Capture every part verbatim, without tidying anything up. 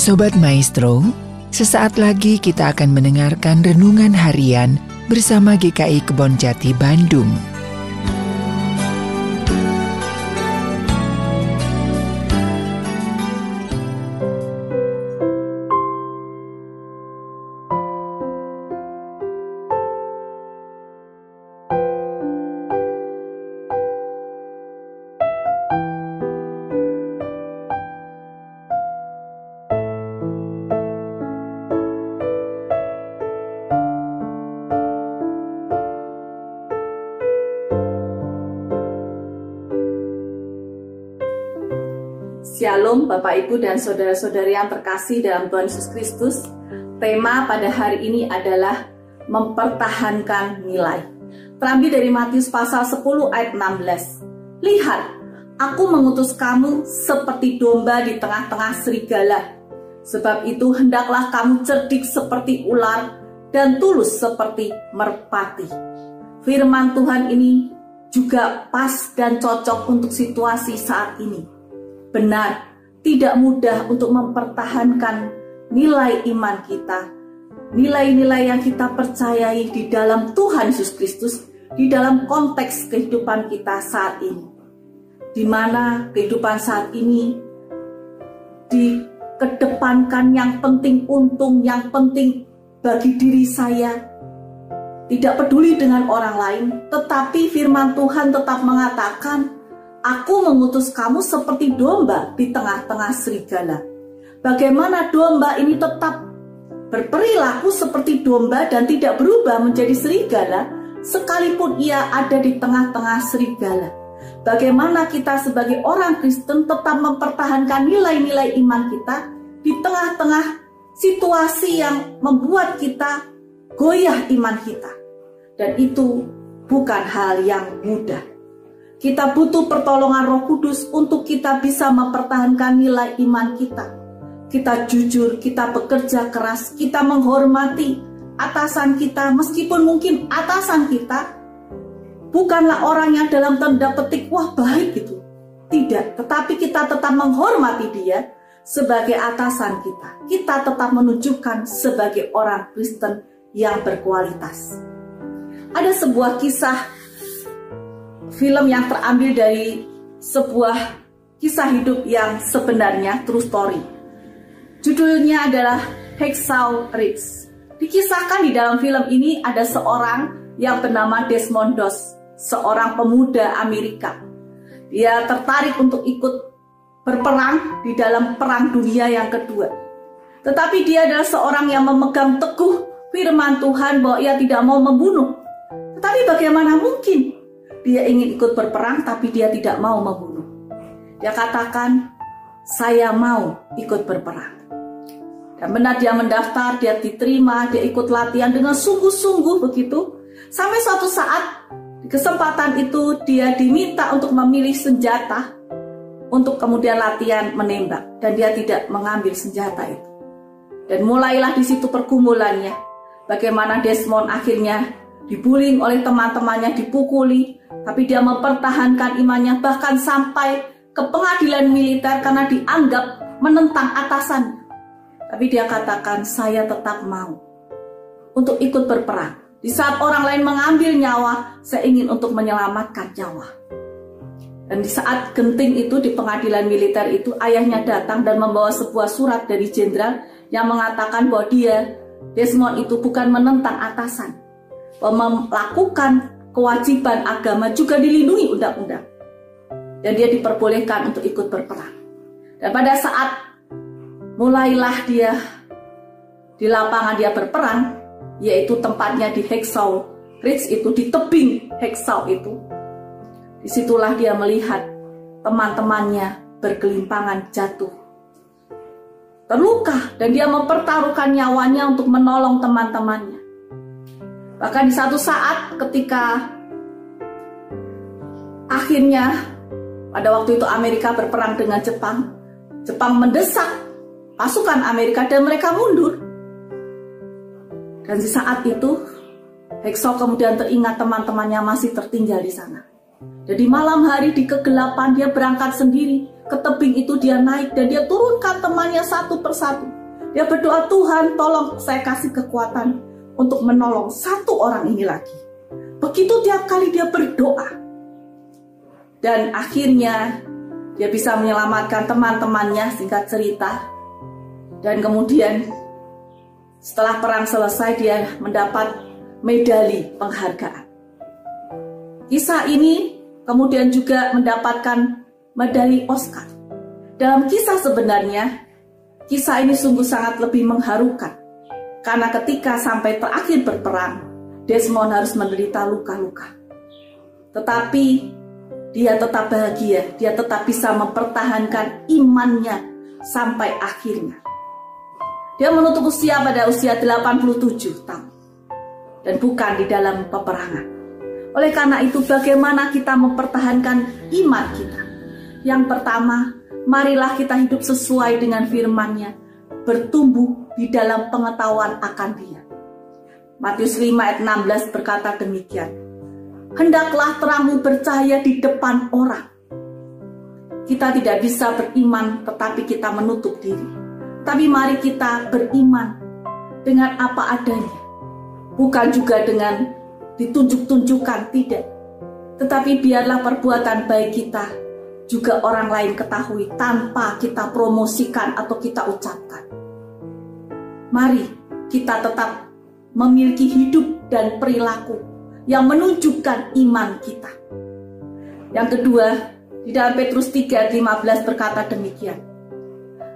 Sobat Maestro, sesaat lagi kita akan mendengarkan renungan harian bersama G K I Kebon Jati Bandung. Shalom Bapak Ibu dan Saudara-saudari yang terkasih dalam Tuhan Yesus Kristus. Tema pada hari ini adalah mempertahankan nilai. Terambil dari Matius pasal sepuluh ayat enam belas. Lihat, aku mengutus kamu seperti domba di tengah-tengah serigala. Sebab itu hendaklah kamu cerdik seperti ular dan tulus seperti merpati. Firman Tuhan ini juga pas dan cocok untuk situasi saat ini. Benar, tidak mudah untuk mempertahankan nilai iman kita, nilai-nilai yang kita percayai di dalam Tuhan Yesus Kristus, di dalam konteks kehidupan kita saat ini. Di mana kehidupan saat ini dikedepankan yang penting untung, yang penting bagi diri saya. Tidak peduli dengan orang lain, tetapi firman Tuhan tetap mengatakan, aku mengutus kamu seperti domba di tengah-tengah serigala. Bagaimana domba ini tetap berperilaku seperti domba dan tidak berubah menjadi serigala, sekalipun ia ada di tengah-tengah serigala. Bagaimana kita sebagai orang Kristen tetap mempertahankan nilai-nilai iman kita di tengah-tengah situasi yang membuat kita goyah iman kita. Dan itu bukan hal yang mudah. Kita butuh pertolongan Roh Kudus untuk kita bisa mempertahankan nilai iman kita. Kita jujur, kita bekerja keras, kita menghormati atasan kita, meskipun mungkin atasan kita bukanlah orang yang dalam tanda petik, wah baik gitu. Tidak, tetapi kita tetap menghormati dia sebagai atasan kita. Kita tetap menunjukkan sebagai orang Kristen yang berkualitas. Ada sebuah kisah film yang terambil dari sebuah kisah hidup yang sebenarnya true story. Judulnya adalah Hacksaw Ridge. Dikisahkan di dalam film ini ada seorang yang bernama Desmond Doss, seorang pemuda Amerika. Dia tertarik untuk ikut berperang di dalam Perang Dunia yang Kedua. Tetapi dia adalah seorang yang memegang teguh firman Tuhan bahwa ia tidak mau membunuh. Tetapi bagaimana mungkin? Dia ingin ikut berperang, tapi dia tidak mau membunuh. Dia katakan, saya mau ikut berperang. Dan benar dia mendaftar, dia diterima, dia ikut latihan dengan sungguh-sungguh begitu. Sampai suatu saat, kesempatan itu dia diminta untuk memilih senjata untuk kemudian latihan menembak. Dan dia tidak mengambil senjata itu. Dan mulailah di situ pergumulannya. Bagaimana Desmond akhirnya dibully oleh teman-temannya, dipukuli. Tapi dia mempertahankan imannya bahkan sampai ke pengadilan militer karena dianggap menentang atasan. Tapi dia katakan, saya tetap mau untuk ikut berperang. Di saat orang lain mengambil nyawa, saya ingin untuk menyelamatkan nyawa. Dan di saat genting itu di pengadilan militer itu, ayahnya datang dan membawa sebuah surat dari jenderal yang mengatakan bahwa dia, Desmond itu bukan menentang atasan. Bahwa melakukan kewajiban agama juga dilindungi undang-undang. Dan dia diperbolehkan untuk ikut berperang. Dan pada saat mulailah dia di lapangan dia berperang, yaitu tempatnya di Hacksaw Ridge itu, di tebing Hacksaw itu. Disitulah dia melihat teman-temannya bergelimpangan jatuh. Terluka dan dia mempertaruhkan nyawanya untuk menolong teman-temannya. Bahkan di satu saat ketika akhirnya pada waktu itu Amerika berperang dengan Jepang, Jepang mendesak pasukan Amerika dan mereka mundur. Dan di saat itu Hacksaw kemudian teringat teman-temannya masih tertinggal di sana. Jadi malam hari di kegelapan dia berangkat sendiri ke tebing itu dia naik dan dia turunkan temannya satu persatu. Dia berdoa, Tuhan tolong saya kasih kekuatan untuk menolong satu orang ini lagi. Begitu tiap kali dia berdoa. Dan akhirnya dia bisa menyelamatkan teman-temannya, singkat cerita. Dan kemudian setelah perang selesai dia mendapat medali penghargaan. Kisah ini kemudian juga mendapatkan medali Oscar. Dalam kisah sebenarnya, kisah ini sungguh sangat lebih mengharukan. Karena ketika sampai terakhir berperang, Desmond harus menderita luka-luka. Tetapi dia tetap bahagia, dia tetap bisa mempertahankan imannya sampai akhirnya. Dia menutup usia pada usia delapan puluh tujuh tahun. Dan bukan di dalam peperangan. Oleh karena itu, bagaimana kita mempertahankan iman kita? Yang pertama, marilah kita hidup sesuai dengan firman-Nya, bertumbuh di dalam pengetahuan akan Dia. Matius lima ayat enam belas berkata demikian. Hendaklah terangmu bercahaya di depan orang. Kita tidak bisa beriman tetapi kita menutup diri. Tapi mari kita beriman dengan apa adanya. Bukan juga dengan ditunjuk-tunjukkan, tidak. Tetapi biarlah perbuatan baik kita juga orang lain ketahui tanpa kita promosikan atau kita ucapkan. Mari kita tetap memiliki hidup dan perilaku yang menunjukkan iman kita. Yang kedua, di dalam Petrus tiga ayat lima belas berkata demikian.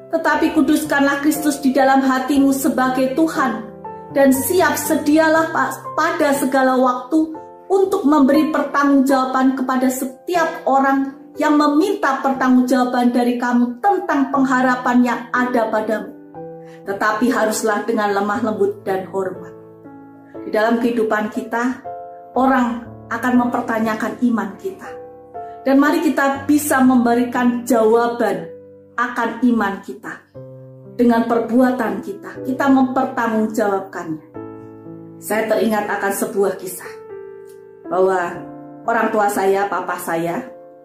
Tetapi kuduskanlah Kristus di dalam hatimu sebagai Tuhan dan siap sedialah pada segala waktu untuk memberi pertanggungjawaban kepada setiap orang yang meminta pertanggungjawaban dari kamu tentang pengharapan yang ada padamu. Tetapi haruslah dengan lemah lembut dan hormat. Di dalam kehidupan kita, orang akan mempertanyakan iman kita. Dan mari kita bisa memberikan jawaban akan iman kita. Dengan perbuatan kita, kita mempertanggungjawabkannya. Saya teringat akan sebuah kisah. Bahwa orang tua saya, papa saya,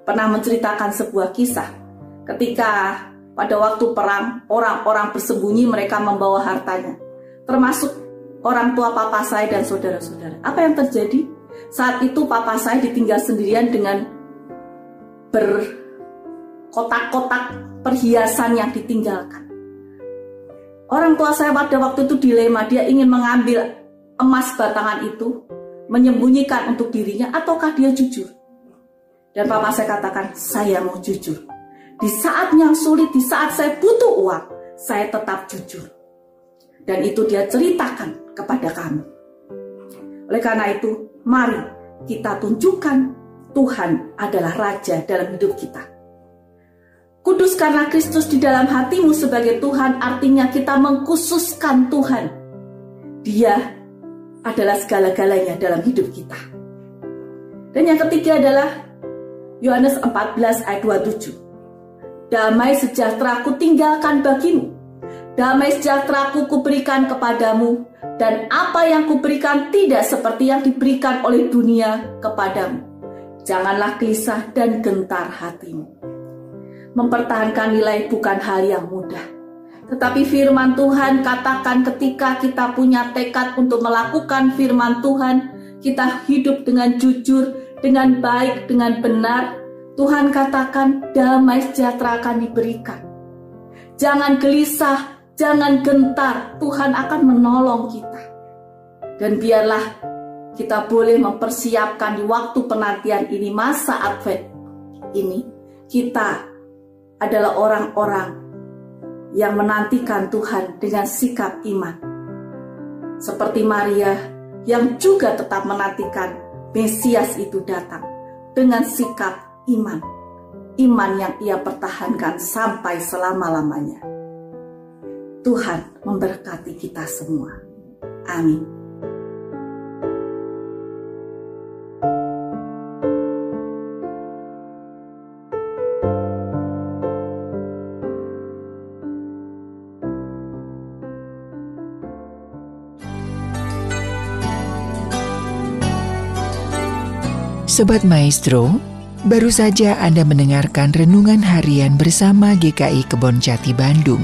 pernah menceritakan sebuah kisah. Ketika pada waktu perang, orang-orang bersembunyi, mereka membawa hartanya. Termasuk orang tua papa saya dan saudara-saudara. Apa yang terjadi? Saat itu papa saya ditinggal sendirian dengan berkotak-kotak perhiasan yang ditinggalkan. Orang tua saya pada waktu itu dilema, dia ingin mengambil emas batangan itu, menyembunyikan untuk dirinya, ataukah dia jujur? Dan papa saya katakan, saya mau jujur. Di saat yang sulit, di saat saya butuh uang, saya tetap jujur. Dan itu dia ceritakan kepada kami. Oleh karena itu, mari kita tunjukkan Tuhan adalah Raja dalam hidup kita. Kuduskanlah Kristus di dalam hatimu sebagai Tuhan, artinya kita mengkhususkan Tuhan. Dia adalah segala-galanya dalam hidup kita. Dan yang ketiga adalah Yohanes empat belas ayat dua puluh tujuh. Damai sejahtera ku tinggalkan bagimu, damai sejahtera ku kuberikan kepadamu, dan apa yang kuberikan tidak seperti yang diberikan oleh dunia kepadamu. Janganlah gelisah dan gentar hatimu. Mempertahankan nilai bukan hal yang mudah, tetapi firman Tuhan katakan ketika kita punya tekad untuk melakukan firman Tuhan, kita hidup dengan jujur, dengan baik, dengan benar. Tuhan katakan damai sejahtera akan diberikan. Jangan gelisah, jangan gentar, Tuhan akan menolong kita. Dan biarlah kita boleh mempersiapkan di waktu penantian ini, masa Advent ini. Kita adalah orang-orang yang menantikan Tuhan dengan sikap iman. Seperti Maria yang juga tetap menantikan Mesias itu datang dengan sikap iman, iman yang ia pertahankan sampai selama-lamanya. Tuhan memberkati kita semua. Amin. Sobat Maestro, Baru saja Anda mendengarkan Renungan Harian bersama G K I Kebon Jati Bandung.